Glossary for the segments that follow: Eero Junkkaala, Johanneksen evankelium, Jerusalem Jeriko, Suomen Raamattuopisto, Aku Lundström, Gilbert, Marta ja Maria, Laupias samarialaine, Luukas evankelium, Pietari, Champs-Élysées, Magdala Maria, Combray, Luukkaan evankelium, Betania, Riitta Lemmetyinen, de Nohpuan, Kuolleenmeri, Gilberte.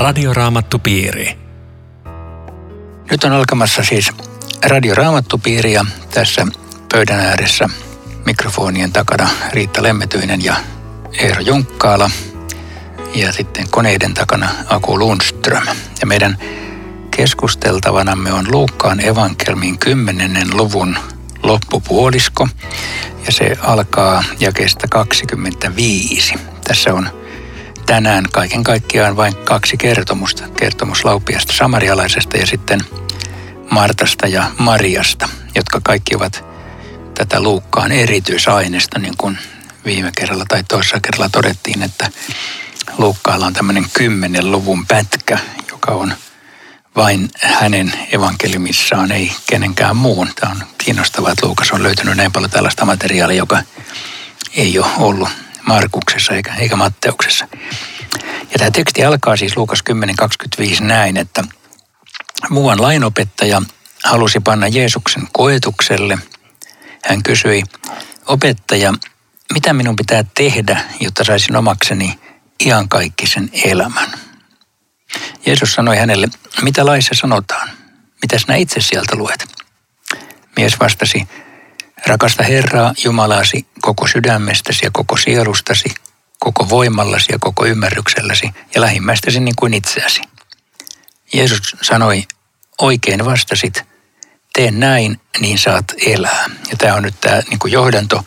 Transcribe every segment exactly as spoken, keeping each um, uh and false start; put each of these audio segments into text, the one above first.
Radioraamattupiiri. Nyt on alkamassa siis Radioraamattupiiri ja tässä pöydän ääressä mikrofonien takana Riitta Lemmetyinen ja Eero Junkkaala ja sitten koneiden takana Aku Lundström. Ja meidän keskusteltavanamme on Luukkaan evankeliumin kymmenennen luvun loppupuolisko ja se alkaa jakeesta kaksikymmentäviisi. Tässä on tänään kaiken kaikkiaan vain kaksi kertomusta. Kertomus Laupiasta samarialaisesta ja sitten Martasta ja Mariasta, jotka kaikki ovat tätä Luukkaan erityisaineesta, niin kuin viime kerralla tai toisessa kerralla todettiin, että Luukkaalla on tämmöinen kymmenen luvun pätkä, joka on vain hänen evankeliumissaan, ei kenenkään muun. Tämä on kiinnostavaa, että Luukas on löytänyt näin paljon tällaista materiaalia, joka ei ole ollut Markuksessa eikä, eikä Matteuksessa. Ja tämä teksti alkaa siis Luukas kymmenen kaksikymmentäviisi näin, että muuan lainopettaja halusi panna Jeesuksen koetukselle. Hän kysyi, opettaja, mitä minun pitää tehdä, jotta saisin omakseni iankaikkisen elämän? Jeesus sanoi hänelle, mitä laissa sanotaan? Mitä sinä itse sieltä luet? Mies vastasi, rakasta Herraa Jumalasi koko sydämestäsi ja koko sielustasi, koko voimallasi ja koko ymmärrykselläsi ja lähimmäistäsi niin kuin itseäsi. Jeesus sanoi, oikein vastasit, tee näin, niin saat elää. Ja tämä on nyt tämä niin kuin johdanto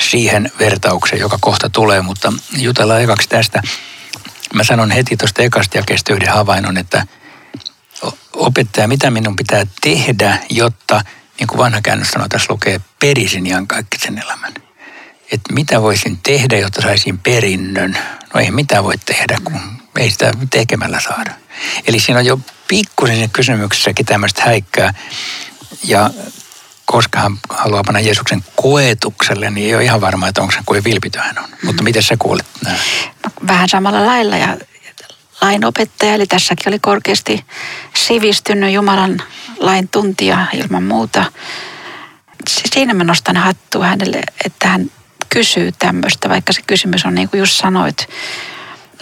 siihen vertaukseen, joka kohta tulee, mutta jutellaan ekaksi tästä. Mä sanon heti tuosta ekasta jakeesta yhden havainnon, että opettaja, mitä minun pitää tehdä, jotta, niin kuin vanha käännös sanoo, tässä lukee, perisin iankaikkisen elämän. Että mitä voisin tehdä, jotta saisin perinnön? No ei mitään voi tehdä, kun ei sitä tekemällä saada. Eli siinä on jo pikkuisen kysymyksessäkin tämmöistä häikkää. Ja koska hän haluaa panna Jeesuksen koetukselle, niin ei ole ihan varma, että onko hän kuin vilpitön hän on. Mm. Mutta miten sä kuulet? No, vähän samalla lailla. Ja lainopettaja, eli tässäkin oli korkeasti sivistynyt Jumalan lain tuntija ilman muuta. Siinä mä nostan hattua hänelle, että hän kysyy tämmöistä, vaikka se kysymys on niin kuin just sanoit,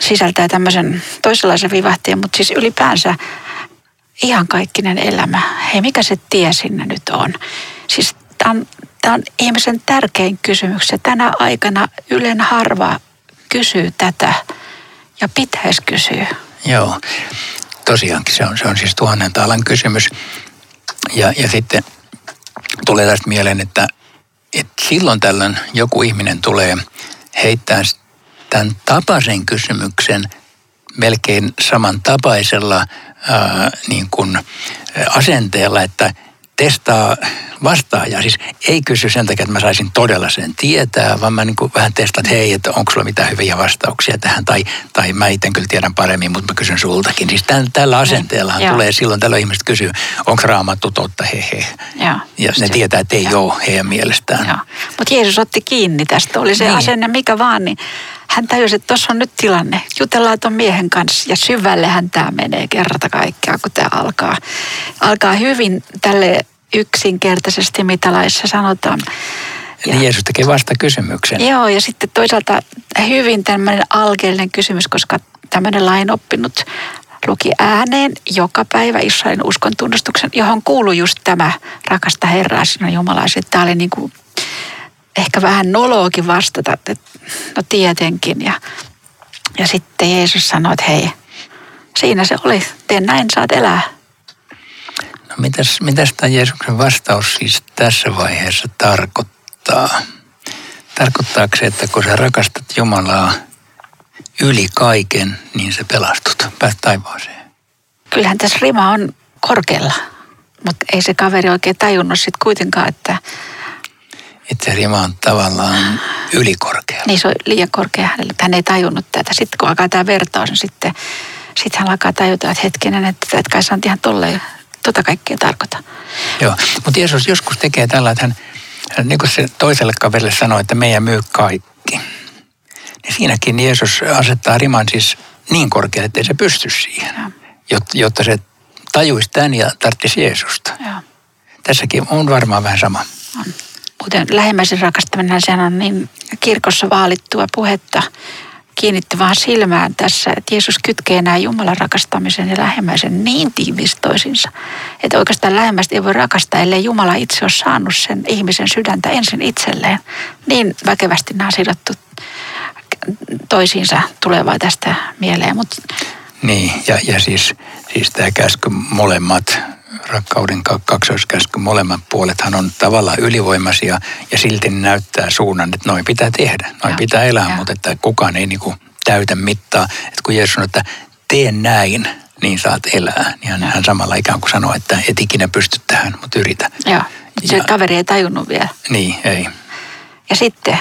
sisältää tämmöisen toisenlaisen vivahteen, mutta siis ylipäänsä iankaikkinen elämä. Hei, mikä se tie sinne nyt on? Siis tämä on, on ihmisen tärkein kysymys. Tänä aikana ylen harva kysyy tätä ja pitäisi kysyä. Joo, tosiaankin se on, se on siis tuhannen taalan kysymys. Ja, ja sitten tulee tästä mieleen, että, että silloin tällöin joku ihminen tulee heittää tämän tapaisen kysymyksen melkein samantapaisella Ää, niin kuin asenteella, että testaa vastaajaa. Siis ei kysy sen takia, että mä saisin todella sen tietää, vaan mä niin kuin vähän testaan, että hei, että onko sulla mitään hyviä vastauksia tähän, tai, tai mä itse kyllä tiedän paremmin, mutta mä kysyn sultakin. Siis tämän, tällä asenteellahan ja. tulee silloin, tällöin ihmiset kysyy, onko Raamattu totta, he he. Ja, ja ne se, tietää, että ei ja. ole heidän mielestään. Mutta Jeesus otti kiinni tästä, oli se niin. asenne mikä vaan, niin hän tajusi, että tuossa on nyt tilanne. Jutellaan tuon miehen kanssa ja syvällehän tämä menee kerta kaikkiaan, kun tämä alkaa. Alkaa hyvin tälle yksinkertaisesti, mitä laissa sanotaan. Ja niin Jeesus tekee vasta kysymyksen. Joo, ja sitten toisaalta hyvin tämmöinen alkeellinen kysymys, koska tämmöinen lainoppinut luki ääneen joka päivä Israelin uskontunnustuksen, johon kuului just tämä rakasta Herraa sinun Jumalasi. Tämä oli niin kuin ehkä vähän noloakin vastata, että no tietenkin. Ja, ja sitten Jeesus sanoi, että hei, siinä se oli, tee näin, saat elää. No mitäs, mitäs tämä Jeesuksen vastaus siis tässä vaiheessa tarkoittaa? Tarkoittaako se, että kun sä rakastat Jumalaa yli kaiken, niin sä pelastut, pääst taivaaseen? Kyllähän tässä rima on korkealla, mutta ei se kaveri oikein tajunnut sitten kuitenkaan, että Että rima on tavallaan ylikorkea. Niin se on liian korkea hänelle, hän ei tajunnut tätä. Sitten kun alkaa tämä vertaus, niin sitten sit hän alkaa tajuta, että hetkinen, että kai sä on ihan tolleen, tota kaikkea tarkoita. Joo, mutta Jeesus joskus tekee tällä, että hän, hän niin kuin se toiselle kaverille sanoi, että meidän myy kaikki. Niin siinäkin Jeesus asettaa riman siis niin korkealle, ettei se pysty siihen, jotta, jotta se tajuisi tämän ja tarvitsisi Jeesusta. Joo. Tässäkin on varmaan vähän sama. On. Muuten lähimmäisen rakastaminenhan sehän on niin kirkossa vaalittua puhetta, kiinnittämään silmään tässä, että Jeesus kytkee nämä Jumalan rakastamisen ja lähimmäisen niin tiiviisti toisiinsa, että oikeastaan lähimmäistä ei voi rakastaa, ellei Jumala itse ole saanut sen ihmisen sydäntä ensin itselleen. Niin väkevästi nämä on sidottu toisiinsa tulevaa tästä mieleen. Mut... Niin, ja, ja siis, siis tämä käsky molemmat, rakkauden kaksoiskäsky, molemmat puolethan on tavallaan ylivoimaisia ja silti näyttää suunnan, että noin pitää tehdä, noin ja, pitää elää, ja. Mutta että kukaan ei niinku täytä mittaa. Että kun Jeesus sanoo, että tee näin, niin saat elää, niin hän, hän samalla ikään kuin sanoo, että et ikinä pysty tähän, mutta yritä. Joo, se ja, kaveri ei tajunnut vielä. Niin, ei. Ja sitten,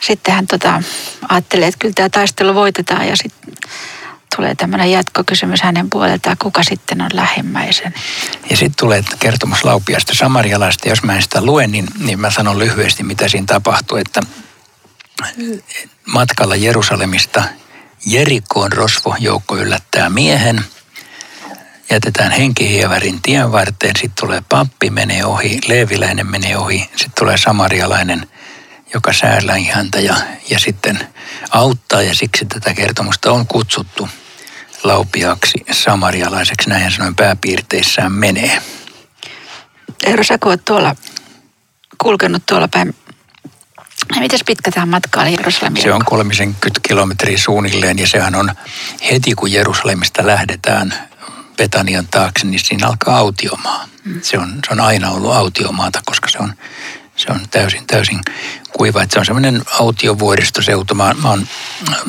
sitten hän tota, ajattelee, että kyllä tämä taistelu voitetaan ja sitten... Tulee tämmöinen jatkokysymys hänen puoleltaan, kuka sitten on lähimmäisen. Ja sitten tulee kertomus Laupiasta samarialaista. Jos mä en sitä lue, niin, niin mä sanon lyhyesti, mitä siinä tapahtui. Että matkalla Jerusalemista Jerikoon rosvojoukko yllättää miehen. Jätetään henkihievärin tien varteen. Sitten tulee pappi, menee ohi, leeviläinen menee ohi. Sitten tulee samarialainen, joka säälläi häntä ja, ja sitten auttaa, ja siksi tätä kertomusta on kutsuttu Laupiaksi samarialaiseksi, näinhän sanoin pääpiirteissään menee. Eero, sä kun oot tuolla kulkenut tuolla päin, mites pitkä tämä matka oli Jerusalemia? Se on kolmekymmentä kilometriä suunnilleen, ja sehän on heti kun Jerusalemista lähdetään Betanian taakse, niin siinä alkaa autiomaa. Mm. Se on, se on aina ollut autiomaata, koska se on Se on täysin, täysin kuiva. Että se on semmoinen autiovuoristoseutu. Mä, mä oon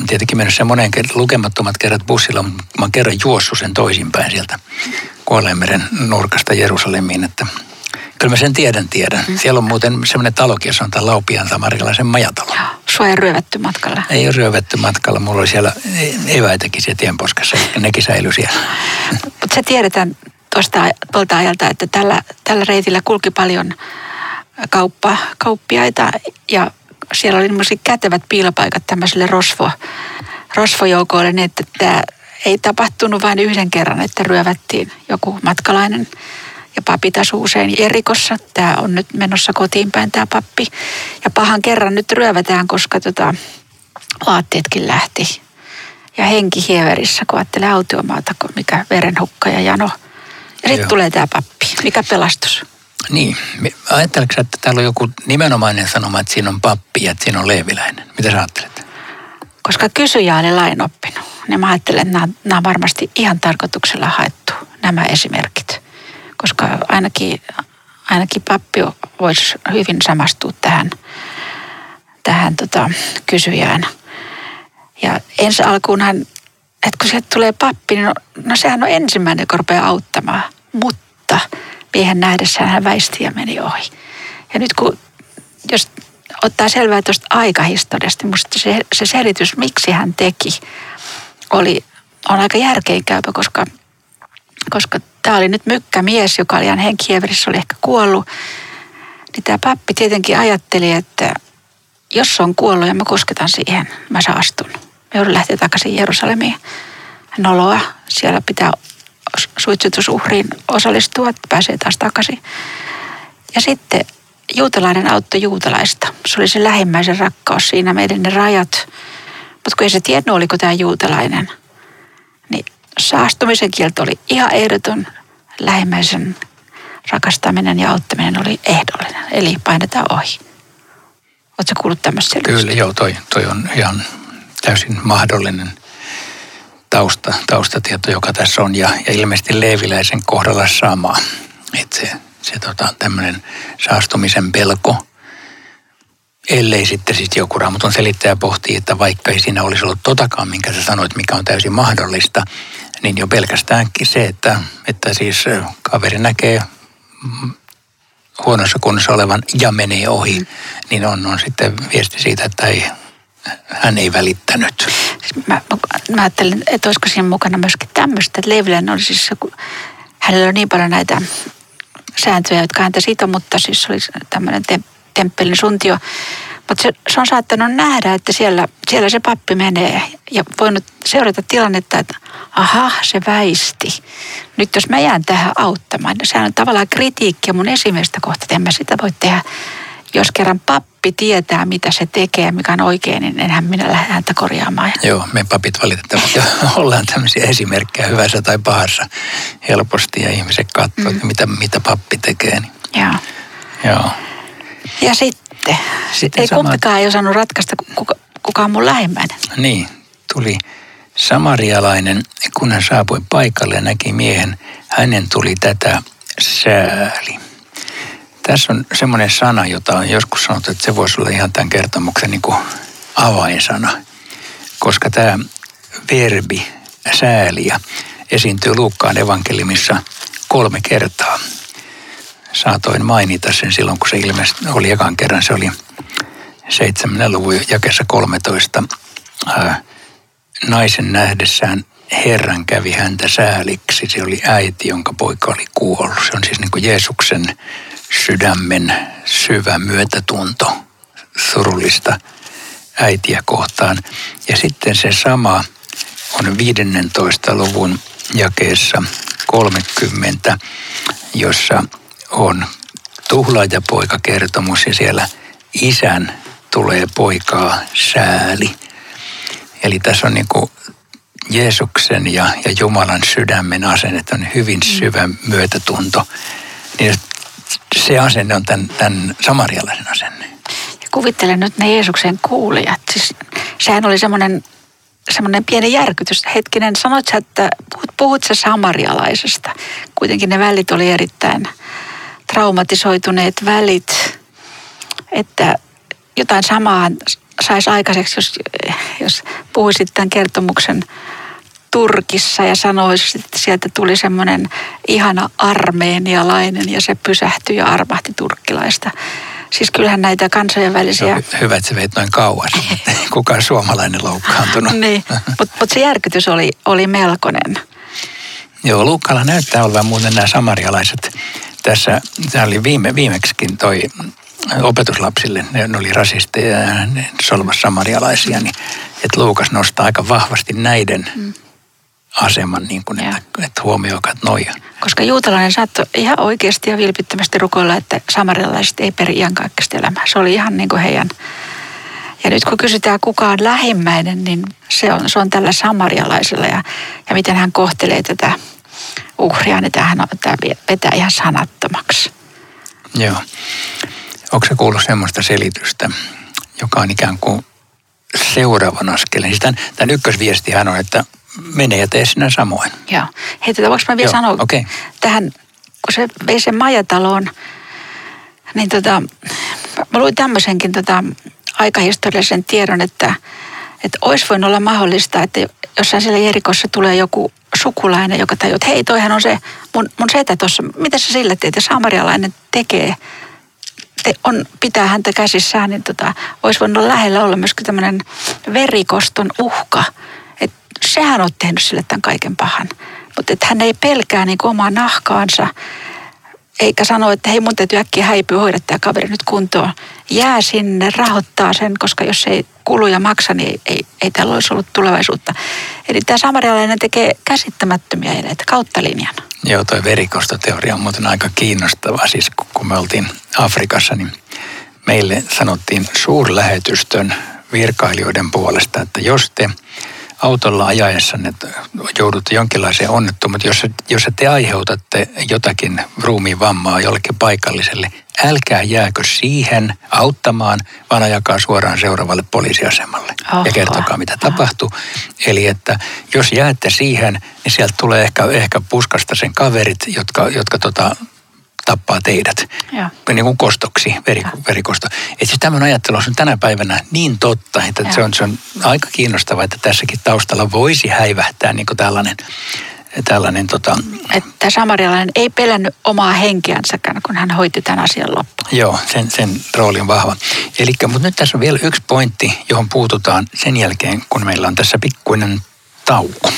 tietenkin mennyt sen monen kerran, lukemattomat kerrat bussilla, mutta mä oon kerran juossut sen toisinpäin sieltä Kuolleenmeren nurkasta Jerusalemiin. Että kyllä mä sen tiedän, tiedän. Mm. Siellä on muuten semmoinen talokin, jossa on tämä Laupian samarialaisen majatalo. Sua ei ryövätty matkalla? Ei ole ryövätty matkalla. Mulla oli siellä eväitäkin siellä tienposkassa, eli nekin säilyi siellä. Mutta se tiedetään tuosta, tuolta ajalta, että tällä, tällä reitillä kulki paljon... Kauppa, kauppiaita ja siellä oli semmoisia kätevät piilopaikat tämmöiselle rosvo, rosvojoukoille, niin että tämä ei tapahtunut vain yhden kerran, että ryövättiin joku matkalainen ja papit asui usein Jerikossa. Tämä on nyt menossa kotiin päin tämä pappi ja pahan kerran nyt ryövätään, koska tota, vaatteetkin lähti ja henki hieverissä, kun ajattelee autiomaata, mikä verenhukka ja jano. Ja sitten tulee tämä pappi, mikä pelastus. Niin. Ajatteletko sä, että täällä on joku nimenomainen sanoma, että siinä on pappi ja että siinä on leeviläinen? Mitä sä ajattelet? Koska kysyjä oli lainoppinut, niin mä ajattelen, että nämä, nämä on varmasti ihan tarkoituksella haettu, nämä esimerkit. Koska ainakin, ainakin pappi voisi hyvin samastua tähän, tähän tota, kysyjään. Ja ensi alkuunhan, että kun sieltä tulee pappi, niin no, no sehän on ensimmäinen, joka rupeaa auttamaan. Mutta... Miehen nähdessään hän väisti ja meni ohi. Ja nyt kun, jos ottaa selvää tuosta aikahistoriasta, musta se, se selitys, miksi hän teki, oli, on aika järkeenkäypä, koska, koska tämä oli nyt mykkämies, joka oli ihan henkihieverissä, oli ehkä kuollut. Niin tämä pappi tietenkin ajatteli, että jos on kuollut ja mä kosketan siihen, mä saastun. Me joudun lähteä takaisin Jerusalemiin. Noloa, siellä pitää suitsutusuhriin osallistua, että pääsee taas takaisin. Ja sitten juutalainen auttoi juutalaista. Se oli se lähimmäisen rakkaus siinä, meidän ne rajat. Mutta kun ei se tiennyt, oliko tämä juutalainen, niin saastumisen kielto oli ihan ehdoton. Lähimmäisen rakastaminen ja auttaminen oli ehdollinen, eli painetaan ohi. Oletko kuullut tämmöistä? Kyllä, joo, toi, toi on ihan täysin mahdollinen Tausta, taustatieto, joka tässä on, ja, ja ilmeisesti leeviläisen kohdalla sama. Että se, se tota, tämmöinen saastumisen pelko, ellei sitten sitten joku raamaton selittäjä pohtii, että vaikka ei siinä olisi ollut totakaan, minkä sä sanoit, mikä on täysin mahdollista, niin jo pelkästäänkin se, että, että siis kaveri näkee huonossa kunnossa olevan ja menee ohi, mm. niin on, on sitten viesti siitä, että ei... Hän ei välittänyt. Mä, mä ajattelin, että olisiko siinä mukana myöskin tämmöistä, että Leeviläinen on siis, hänellä on niin paljon näitä sääntöjä, jotka häntä sitovat, mutta siis oli tämmöinen te, temppelin suntio. Mutta se, se on saattanut nähdä, että siellä, siellä se pappi menee ja voinut seurata tilannetta, että aha, se väisti. Nyt jos mä jään tähän auttamaan, niin sehän on tavallaan kritiikkiä mun esimiestä kohta, että en mä sitä voi tehdä. jos kerran pappi tietää, mitä se tekee, mikä on oikein, niin enhän minä lähde häntä korjaamaan. Joo, me papit valitettavasti ollaan tämmöisiä esimerkkejä hyvässä tai pahassa helposti ja ihmiset katsoo, mm. mitä, mitä pappi tekee. Niin. Joo. Joo. Ja sitten, sitten ei samat... kumpikaan ei osannut ratkaista, kuka, kuka on mun lähimmäinen. Niin, tuli samarialainen, kun hän saapui paikalle ja näki miehen, hänen tuli tätä sääli. Tässä on semmoinen sana, jota on joskus sanottu, että se voisi olla ihan tämän kertomuksen niin kuin avainsana, koska tämä verbi sääliä esiintyy Luukkaan evankeliumissa kolme kertaa. Saatoin mainita sen silloin, kun se ilmeisesti oli ekan kerran. Se oli seitsemännen luvun jakeessa kolmetoista. Naisen nähdessään Herran kävi häntä sääliksi. Se oli äiti, jonka poika oli kuollut. Se on siis niin kuin Jeesuksen sydämen syvä myötätunto surullista äitiä kohtaan. Ja sitten se sama on viidennentoista luvun jakeessa kolmekymmentä, jossa on tuhlaajapoikakertomus ja siellä isän tulee poikaa sääli. Eli tässä on niin kuin Jeesuksen ja, ja Jumalan sydämen asennet on hyvin syvä myötätunto. Niin se asenne on tämän, tämän samarialaisen asenne. Ja kuvittelen nyt ne Jeesuksen kuulijat. Siis, sehän oli semmoinen, semmoinen pieni järkytys. Hetkinen, sanoit sä, että puhut, puhut sä samarialaisesta. Kuitenkin ne välit oli erittäin traumatisoituneet välit, että jotain samaa saisi aikaiseksi, jos, jos puhuisit tämän kertomuksen Turkissa ja sanoisit, että sieltä tuli semmoinen ihana armeenialainen ja se pysähtyi ja armahti turkkilaista. Siis kyllähän näitä kansojen välisiä... No, hyvä, että sä veit noin kauas. Kukaan suomalainen loukkaantunut. Niin, mutta mut se järkytys oli, oli melkoinen. Joo, Luukkaalla näyttää olevan muuten nämä samarialaiset. Tässä, tämä oli viime, viimeksikin toi opetuslapsille, ne oli rasisteja ja ne solvasi samarialaisia, niin että Luukas nostaa aika vahvasti näiden mm. aseman, niin kuin, että, että huomioikat noja. Koska juutalainen saattoi ihan oikeasti ja vilpittömästi rukoilla, että samarialaiset ei peri iankaikkista elämää. Se oli ihan niin kuin heidän. Ja nyt kun kysytään kuka on lähimmäinen, niin se on, se on tällä samarialaisella ja, ja miten hän kohtelee tätä uhria, niin tämähän on, tämä vetää ihan sanattomaksi. Joo. Onko se kuullut semmoista selitystä, joka on ikään kuin seuraavan askeleen? Tämän, tämän ykkösviestihän on, että mene ja tee sinä samoin. Joo. Hei, tätä voinko mä vielä Joo. sanoa okay. tähän, kun se vei sen majataloon, niin tota, mä luin tämmöisenkin tota aikahistoriallisen tiedon, että, että olisi voinut olla mahdollista, että jossain siellä Jerikossa tulee joku sukulainen, joka tajuu, että hei, toihan on se mun, mun setä tuossa. Mitä sä sillä teet? Ja samarialainen tekee, te on, pitää häntä käsissään, niin tota, olisi voinut lähellä olla myöskin tämmöinen verikoston uhka. Että sehän on tehnyt sille tämän kaiken pahan. Mutta että hän ei pelkää niin kuin omaa nahkaansa, eikä sano, että hei, mun täytyy äkkiä häipyä, hoida tämä kaveri nyt kuntoon. Jää sinne, rahoittaa sen, koska jos ei kuluja maksa, niin ei, ei, ei täällä olisi ollut tulevaisuutta. Eli tämä samarialainen tekee käsittämättömiä eleitä kautta linjana. Joo, toi verikostoteoria on muuten aika kiinnostavaa. Siis kun me oltiin Afrikassa, niin meille sanottiin suurlähetystön virkailijoiden puolesta, että jos te autolla ajaessanne joudutte jonkinlaiseen onnettomuuteen, jos, jos te aiheutatte jotakin ruumiin vammaa jollekin paikalliselle, älkää jääkö siihen auttamaan, vaan ajakaa suoraan seuraavalle poliisiasemalle. Oho. Ja kertokaa, mitä tapahtuu. Eli että jos jäätte siihen, niin sieltä tulee ehkä, ehkä puskasta sen kaverit, jotka, jotka tota, tappaa teidät. Ja. Niin kuin kostoksi, veri, verikosto. Että siis tämmöinen ajattelu on tänä päivänä niin totta, että ja. se on, se on aika kiinnostavaa, että tässäkin taustalla voisi häivähtää niin kuin tällainen... Tällainen, tota... Että samarialainen ei pelännyt omaa henkeänsäkään, kun hän hoiti tämän asian loppuun. Joo, sen, sen rooli on vahva. Elikkä, mutta nyt tässä on vielä yksi pointti, johon puututaan sen jälkeen, kun meillä on tässä pikkuinen tauko.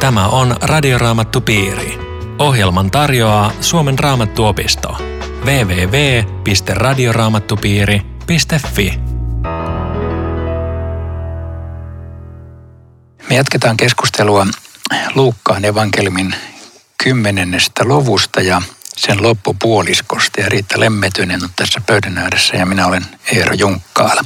Tämä on Radioraamattupiiri. Ohjelman tarjoaa Suomen Raamattuopisto. w w w piste radioraamattupiiri piste f i Me jatketaan keskustelua Luukkaan evankeliumin kymmenennestä luvusta ja sen loppupuoliskosta. Ja Riitta Lemmetyinen on tässä pöydän ääressä ja minä olen Eero Junkkaala.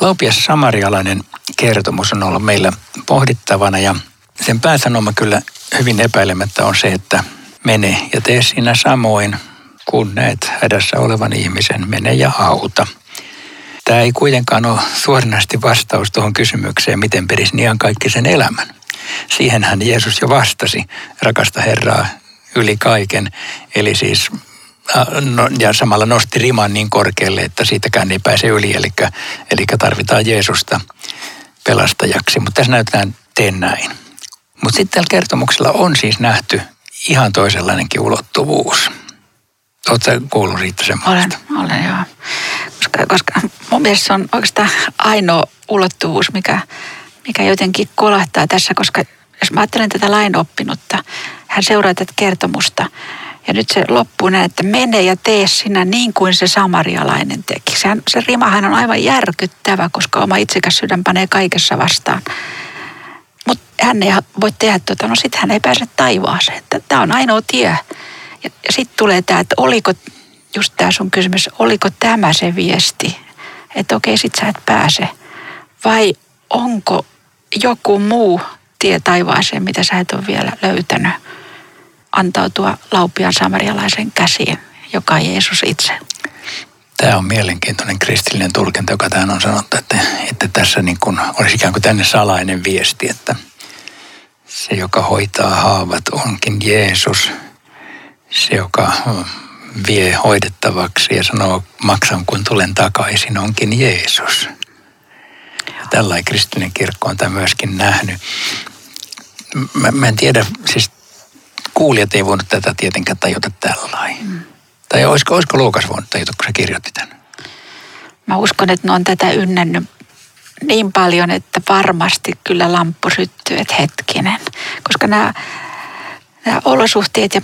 Laupias samarialainen kertomus on ollut meillä pohdittavana ja sen pääsanoma kyllä hyvin epäilemättä on se, että mene ja tee sinä samoin, kun näet hädässä olevan ihmisen, mene ja auta. Tämä ei kuitenkaan ole suoranaisesti vastaus tuohon kysymykseen, miten perisi iankaikkisen elämän. Siihenhän Jeesus jo vastasi, rakasta Herraa yli kaiken, eli siis no, ja samalla nosti riman niin korkealle, että siitäkään ei pääse yli, eli, eli tarvitaan Jeesusta pelastajaksi. Mutta tässä näytetään, tee näin. Mutta sitten tällä kertomuksella on siis nähty ihan toisenlainenkin ulottuvuus. Oletko kuullut Riitta semmoista? Olen, olen joo. Koska, koska mun mielestä se on oikeastaan ainoa ulottuvuus, mikä, mikä jotenkin kolahtaa tässä, koska jos mä ajattelen tätä lainoppinutta, hän seuraa tätä kertomusta. Ja nyt se loppuu näin, että mene ja tee sinä niin kuin se samarialainen teki. Sehän, se rimahan on aivan järkyttävä, koska oma itsekäs sydän panee kaikessa vastaan. Mutta hän ei voi tehdä tuota, no sit hän ei pääse taivaaseen. Tämä on ainoa tie. Ja sitten tulee tämä, että oliko, just tämä sun kysymys, oliko tämä se viesti, että okei, sit sä et pääse. Vai onko joku muu tie taivaaseen, mitä sä et ole vielä löytänyt, antautua Laupian samarialaisen käsiin, joka on Jeesus itse. Tämä on mielenkiintoinen kristillinen tulkinta, joka tähän on sanottu, että, että tässä niin kuin olisi ikään kuin tänne salainen viesti, että se, joka hoitaa haavat, onkin Jeesus. Se, joka vie hoidettavaksi ja sanoo, maksan kun tulen takaisin, onkin Jeesus. Tällainen kristillinen kirkko on tämän myöskin nähnyt. Mä, mä en tiedä, siis kuulijat ei voinut tätä tietenkään tajuta tällainen. Mm. Tai olisiko, olisiko Luukas voinut tajuta, kun sä kirjoitti tämän? Mä uskon, että ne on tätä ynnännyt niin paljon, että varmasti kyllä lamppu syttyy, että hetkinen. Koska nämä, nämä olosuhteet ja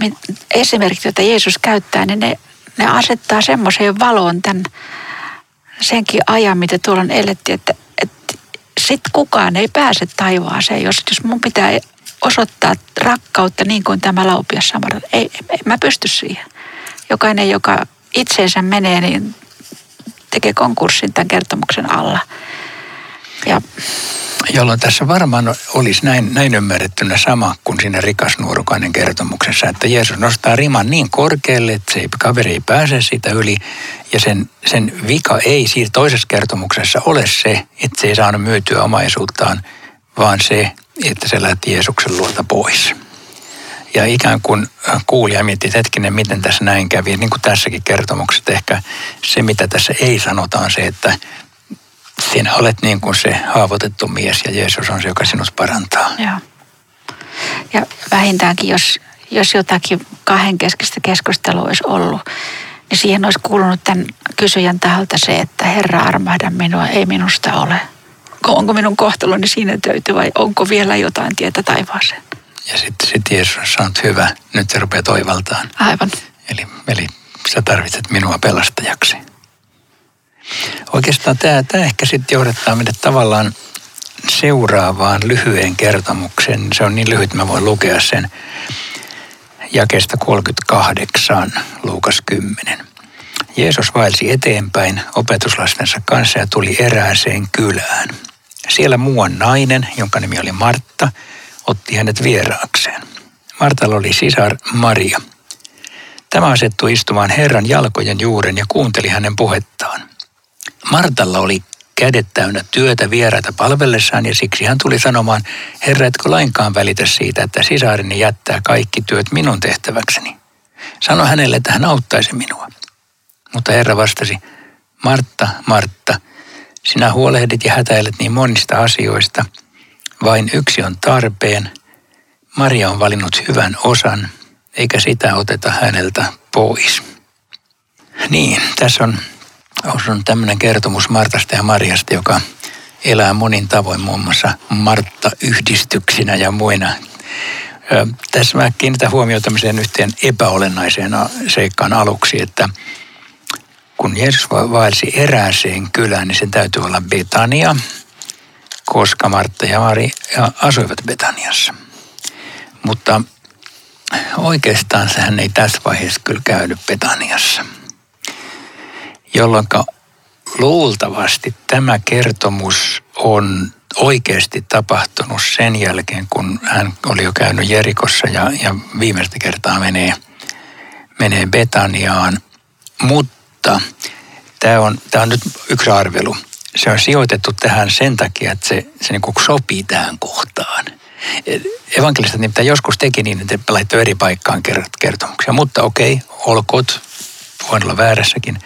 esimerkiksi, joita Jeesus käyttää, niin ne, ne asettaa semmoiseen valoon tämän, senkin ajan, mitä tuolla on eletty, että, että sit kukaan ei pääse taivaaseen, jos, jos mun pitää osoittaa rakkautta niin kuin tämä Laupias samarialainen. Ei, ei, mä pysty siihen. Jokainen, joka itseensä menee, niin tekee konkurssin tämän kertomuksen alla. Ja jolloin tässä varmaan olisi näin, näin ymmärrettynä sama kuin siinä rikasnuorukainen kertomuksessa, että Jeesus nostaa riman niin korkealle, että se kaveri ei pääse siitä yli. Ja sen, sen vika ei siinä toisessa kertomuksessa ole se, että se ei saanut myytyä omaisuuttaan, vaan se, että se lähti Jeesuksen luolta pois. Ja ikään kuin kuulija miettii, hetkinen, miten tässä näin kävi. Niin kuin tässäkin kertomuksessa, ehkä se, mitä tässä ei sanota, on se, että sinä olet niin kuin se haavoitettu mies ja Jeesus on se, joka sinut parantaa. Joo. Ja vähintäänkin, jos, jos jotakin kahdenkeskistä keskustelua olisi ollut, niin siihen olisi kuulunut tämän kysyjän taholta se, että Herra armahda minua, ei minusta ole. Onko minun kohtaloni siinä töitä vai onko vielä jotain tietä taivaaseen? Ja sitten sit Jeesus on sanonut, hyvä, nyt se rupeaa toivaltaan. Aivan. Eli, eli sä tarvitset minua pelastajaksi. Oikeastaan tämä ehkä sitten johdattaa meidät tavallaan seuraavaan lyhyeen kertomukseen. Se on niin lyhyt, mä voin lukea sen jakeesta kolmekymmentäkahdeksan, Luukas kymmenen. Jeesus vaelsi eteenpäin opetuslastensa kanssa ja tuli erääseen kylään. Siellä muuan nainen, jonka nimi oli Martta, otti hänet vieraakseen. Martalla oli sisar Maria. Tämä asettui istumaan Herran jalkojen juuren ja kuunteli hänen puhettaan. Martalla oli kädet täynnä työtä vieraita palvellessaan ja siksi hän tuli sanomaan, Herra, etkö lainkaan välitä siitä, että sisareni jättää kaikki työt minun tehtäväkseni. Sano hänelle, että hän auttaisi minua. Mutta Herra vastasi, Martta, Martta, sinä huolehdit ja hätäilet niin monista asioista. Vain yksi on tarpeen. Maria on valinnut hyvän osan, eikä sitä oteta häneltä pois. Niin, tässä on, on tämmöinen kertomus Martasta ja Mariasta, joka elää monin tavoin muun muassa Martta-yhdistyksinä ja muina. Ö, tässä mä kiinnitän huomioon tämmöiseen yhteen epäolennaiseen seikkaan aluksi, että kun Jeesus vaelsi erääseen kylään, niin sen täytyy olla Betania, koska Martta ja Maria asuivat Betaniassa. Mutta oikeastaan sehän ei tässä vaiheessa kyllä käynyt Betaniassa, jolloin luultavasti tämä kertomus on oikeasti tapahtunut sen jälkeen, kun hän oli jo käynyt Jerikossa ja, ja viimeistä kertaa menee, menee Betaniaan. Mutta tämä on, tämä on nyt yksi arvelu. Se on sijoitettu tähän sen takia, että se, se niin kuin sopii tähän kohtaan. Evankelistat nimittäin joskus teki niin, että laittoi eri paikkaan kertomuksia, mutta okei, olkoot, voin olla väärässäkin.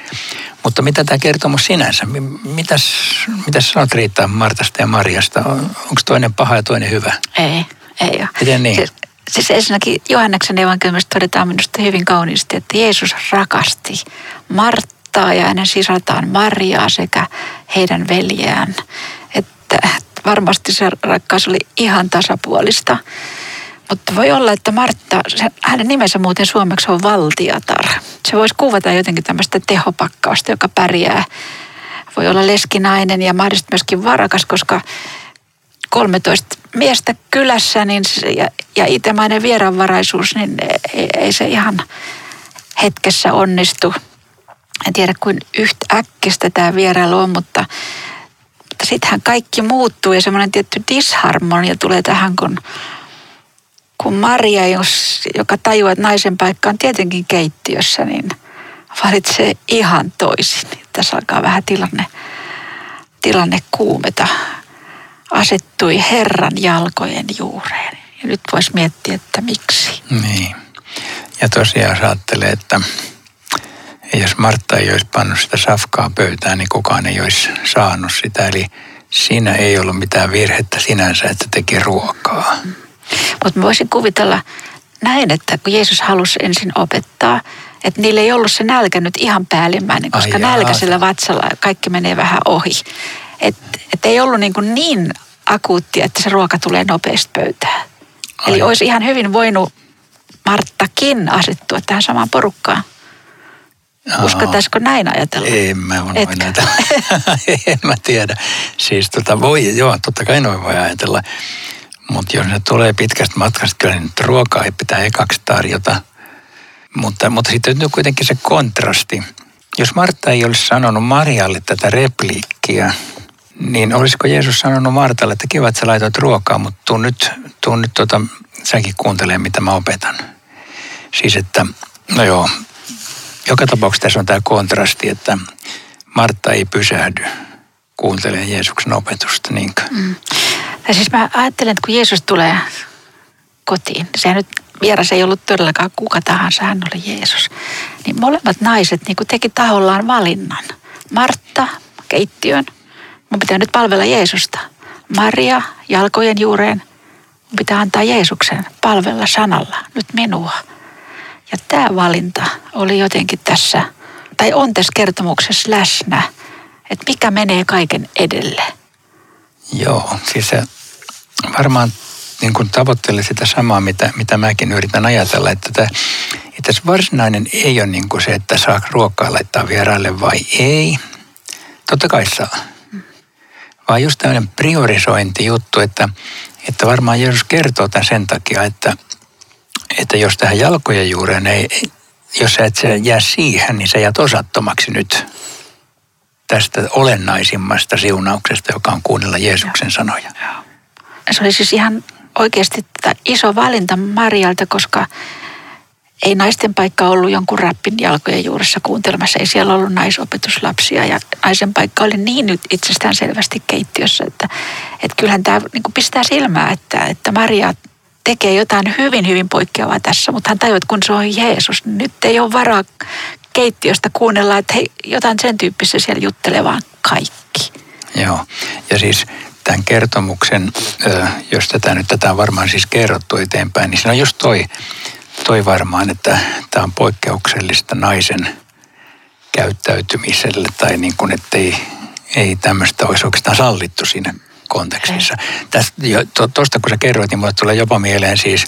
Mutta mitä tämä kertomus sinänsä, mitäs, mitäs sanot Riitta Martasta ja Mariasta? Onko toinen paha ja toinen hyvä? Ei, ei ole. Miten niin? Siis, siis ensinnäkin Johanneksen evankeliumista todetaan minusta hyvin kauniisti, että Jeesus rakasti Marttaa ja hänen sisartaan Mariaa sekä heidän veljeään. Että varmasti se rakkaus oli ihan tasapuolista. Mutta voi olla, että Martta, hänen nimensä muuten suomeksi on valtiatar. Se voisi kuvata jotenkin tämmöistä tehopakkausta, joka pärjää. Voi olla leskinainen ja mahdollisesti myöskin varakas, koska kolmetoista miestä kylässä niin se, ja, ja itämainen vieraanvaraisuus, niin ei, ei se ihan hetkessä onnistu. En tiedä, kuin yhtäkkistä tämä vierailu on, mutta, mutta sittenhän kaikki muuttuu ja semmoinen tietty disharmonia tulee tähän, kun... Kun Maria, jos, joka tajuaa, että naisen paikka on tietenkin keittiössä, niin valitsee ihan toisin. Tässä alkaa vähän tilanne, tilanne kuumeta. Asettui Herran jalkojen juureen. Ja nyt voisi miettiä, että miksi. Niin. Ja tosiaan ajattelee, että jos Martta ei olisi pannut sitä safkaa pöytään, niin kukaan ei olisi saanut sitä. Eli siinä ei ollut mitään virhettä sinänsä, että teki ruokaa. Mm. Mutta voisin kuvitella näin, että kun Jeesus halusi ensin opettaa, että niillä ei ollut se nälkä nyt ihan päällimmäinen, koska nälkäisellä vatsalla kaikki menee vähän ohi. Että et ei ollut niin, kuin niin akuuttia, että se ruoka tulee nopeasti pöytään. Ai. Eli olisi ihan hyvin voinut Marttakin asettua tähän samaan porukkaan. Uskotaisiko näin ajatella? En mä voi ajatella. En mä tiedä. Siis tota voi, joo, totta kai noin voi ajatella. Mutta jos ne tulee pitkästä matkasta, kyllä nyt ruokaa ei pitää ekaksi tarjota. Mutta, mutta sitten nyt kuitenkin se kontrasti. Jos Martta ei olisi sanonut Marialle tätä repliikkiä, niin olisiko Jeesus sanonut Martalle, että kiva, että sä laitoit ruokaa, mutta tuu nyt, tuu nyt tota, säkin kuuntelee, mitä mä opetan. Siis että, no joo, joka tapauksessa tässä on tämä kontrasti, että Martta ei pysähdy kuuntelemaan Jeesuksen opetusta, niinkö? Mm. Ja siis mä ajattelen, että kun Jeesus tulee kotiin, sehän nyt vieras ei ollut todellakaan kuka tahansa, hän oli Jeesus. Niin molemmat naiset niin kuin teki tahollaan valinnan. Martta keittiön, mun pitää nyt palvella Jeesusta. Maria jalkojen juureen, mun pitää antaa Jeesuksen palvella sanalla, nyt minua. Ja tämä valinta oli jotenkin tässä, tai on tässä kertomuksessa läsnä, että mikä menee kaiken edelle. Joo, siis se varmaan niin kuin tavoittelee sitä samaa, mitä, mitä mäkin yritän ajatella, että tämä, itse asiassa varsinainen ei ole niin kuin se, että saa ruokaa laittaa vieraille vai ei. Totta kai saa. Vaan just tämmöinen priorisointijuttu, että, että varmaan Jeesus kertoo tämän sen takia, että, että jos tähän jalkojen juureen ei, jos sä et sä jää siihen, niin sä jäät osattomaksi nyt tästä olennaisimmasta siunauksesta, joka on kuunnella Jeesuksen sanoja. Se oli siis ihan oikeasti iso valinta Marialta, koska ei naisten paikka ollut jonkun rappin jalkojen juuressa kuuntelemassa. Ei siellä ollut naisopetuslapsia ja naisen paikka oli niin nyt itsestään selvästi keittiössä, että, että kyllähän tämä niin kuin pistää silmää, että, että Maria tekee jotain hyvin, hyvin poikkeavaa tässä, mutta hän tajuaa, että kun se on Jeesus, niin nyt ei ole varaa keittiöstä kuunnellaan, että hei, jotain sen tyyppistä siellä juttelee vaan kaikki. Joo, ja siis tämän kertomuksen, jos tätä nyt tätä on varmaan siis kerrottu eteenpäin, niin se on just toi, toi varmaan, että tämä on poikkeuksellista naisen käyttäytymiselle, tai niin kuin, että ei, ei tämmöistä olisi oikeastaan sallittu siinä kontekstissa. Tuosta kun sä kerroit, niin mulle tulee jopa mieleen siis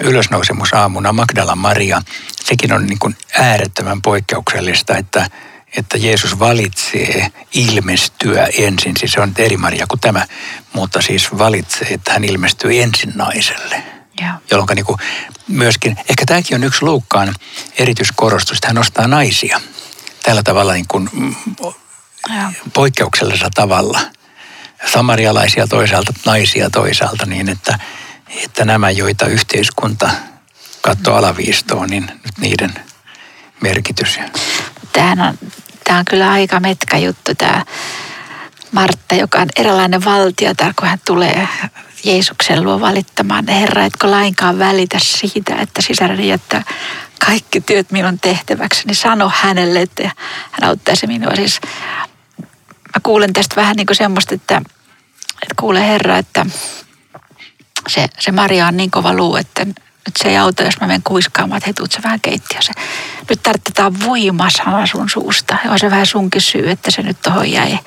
ylösnousemus aamuna Magdala Maria. Sekin on niin kuin äärettömän poikkeuksellista, että, että Jeesus valitsee ilmestyä ensin. Siis se on eri Maria kuin tämä, mutta siis valitsee, että hän ilmestyy ensin naiselle. Yeah. Jolloin niin myöskin, ehkä tämäkin on yksi Luukkaan erityiskorostus, että hän nostaa naisia tällä tavalla niin kuin yeah. poikkeuksellisella tavalla. Samarialaisia toisaalta, naisia toisaalta, niin että, että nämä, joita yhteiskunta katsoo alaviistoon, niin nyt niiden merkitys. Tämähän on, tämä on kyllä aika metkä juttu tämä Martta, joka on eräänlainen valtiotar, kun hän tulee Jeesuksen luo valittamaan. Herra, etkö lainkaan välitä siitä, että sisareni jättää kaikki työt minun tehtäväkseni, niin sano hänelle, että hän auttaisi minua. Siis mä kuulen tästä vähän niin kuin semmoista, että, että kuule Herra, että se, se Maria on niin kova luu, että nyt se ei auta, jos mä menen kuiskaamaan, että hei, tuut sä vähän keittiössä. Nyt tarvitaan voimasana sun suusta. Ja on se vähän sunkin syy, että se nyt tohon jäi.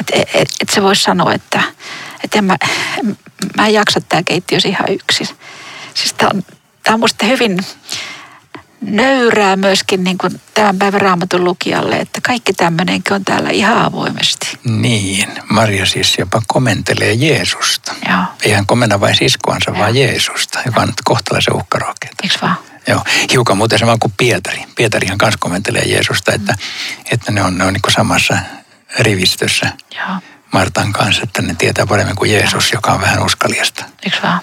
Että et, et, et se voisi sanoa, että et en mä, mä en jaksa tää keittiössä ihan yksin. Siis tää on, tää on musta hyvin nöyrää myöskin niin kuin tämän päivän Raamatun lukijalle, että kaikki tämmöinenkin on täällä ihan avoimesti. Niin, Maria siis jopa komentelee Jeesusta. Joo. Ei hän komenna vain siskoansa, Joo. vaan Jeesusta, joka on kohtalaisen uhkarohkeita. Eikö vaan? Joo, hiukan muuten sama kuin Pietari. Pietarihan kanssa komentelee Jeesusta, että, mm. että ne on, ne on niin kuin samassa rivistössä Joo. Martan kanssa, että ne tietää paremmin kuin Jeesus, Joo. joka on vähän uskaliasta. Eikö vaan?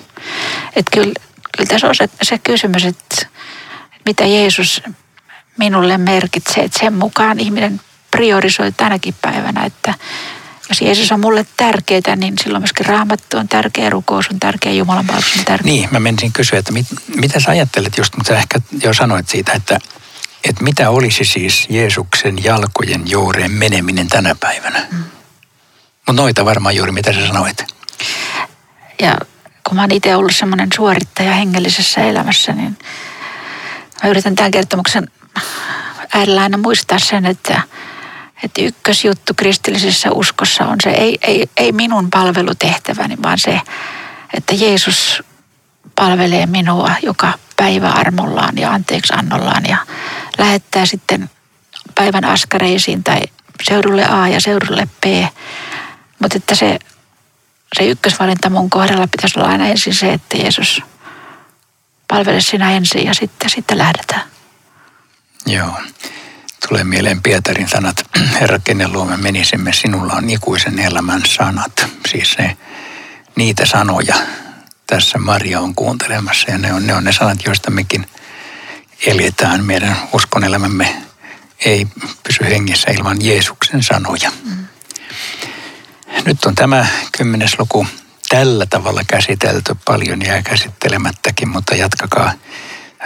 Että kyllä, kyllä tässä on se, se kysymys, että mitä Jeesus minulle merkitsee, että sen mukaan ihminen priorisoi tänäkin päivänä, että jos Jeesus on mulle tärkeää, niin silloin myöskin Raamattu on tärkeä, rukous on tärkeä, Jumalan palvelus on tärkeä. Niin, mä menisin kysyä, että mit, mitä sä ajattelet just, mutta sä ehkä jo sanoit siitä, että, että mitä olisi siis Jeesuksen jalkojen juureen meneminen tänä päivänä? Mm. Mutta noita varmaan juuri, mitä sä sanoit. Ja kun mä oon itse ollut semmoinen suorittaja hengellisessä elämässä, niin mä yritän tämän kertomuksen äärellä aina muistaa sen, että, että ykkösjuttu kristillisessä uskossa on se, ei, ei, ei minun palvelutehtäväni, vaan se, että Jeesus palvelee minua joka päivä armollaan ja anteeksiannollaan ja lähettää sitten päivän askareisiin tai seudulle A ja seudulle B. Mutta että se, se ykkösvalinta mun kohdalla pitäisi olla aina ensin se, että Jeesus palvele sinä ensin ja sitten, sitten lähdetään. Joo. Tulee mieleen Pietarin sanat. Herra, kenen luo me menisimme, sinulla on ikuisen elämän sanat. Siis ne, niitä sanoja tässä Maria on kuuntelemassa ja ne on ne, on ne sanat, joista mekin eletään. Meidän uskonelämämme ei pysy hengissä ilman Jeesuksen sanoja. Mm. Nyt on tämä kymmenes luku tällä tavalla käsitelty, paljon jää käsittelemättäkin, mutta jatkakaa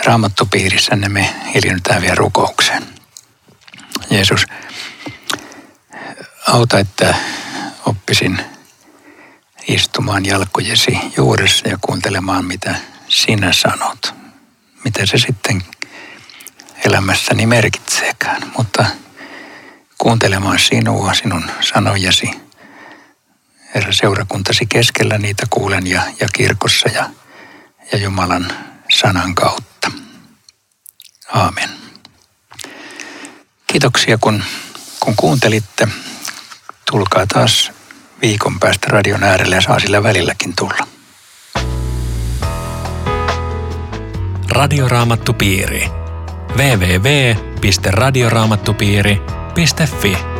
raamattupiirissänne, me hiljennytään vielä rukoukseen. Jeesus, auta, että oppisin istumaan jalkojesi juuressa ja kuuntelemaan, mitä sinä sanot. Mitä se sitten elämässäni merkitseekään, mutta kuuntelemaan sinua, sinun sanojasi. Herra, seurakuntasi keskellä niitä kuulen ja, ja kirkossa ja, ja Jumalan sanan kautta. Aamen. Kiitoksia kun, kun kuuntelitte. Tulkaa taas viikon päästä radion äärelle ja saa sillä välilläkin tulla. Radioraamattupiiri. double-u double-u double-u piste radioraamattupiiri piste fi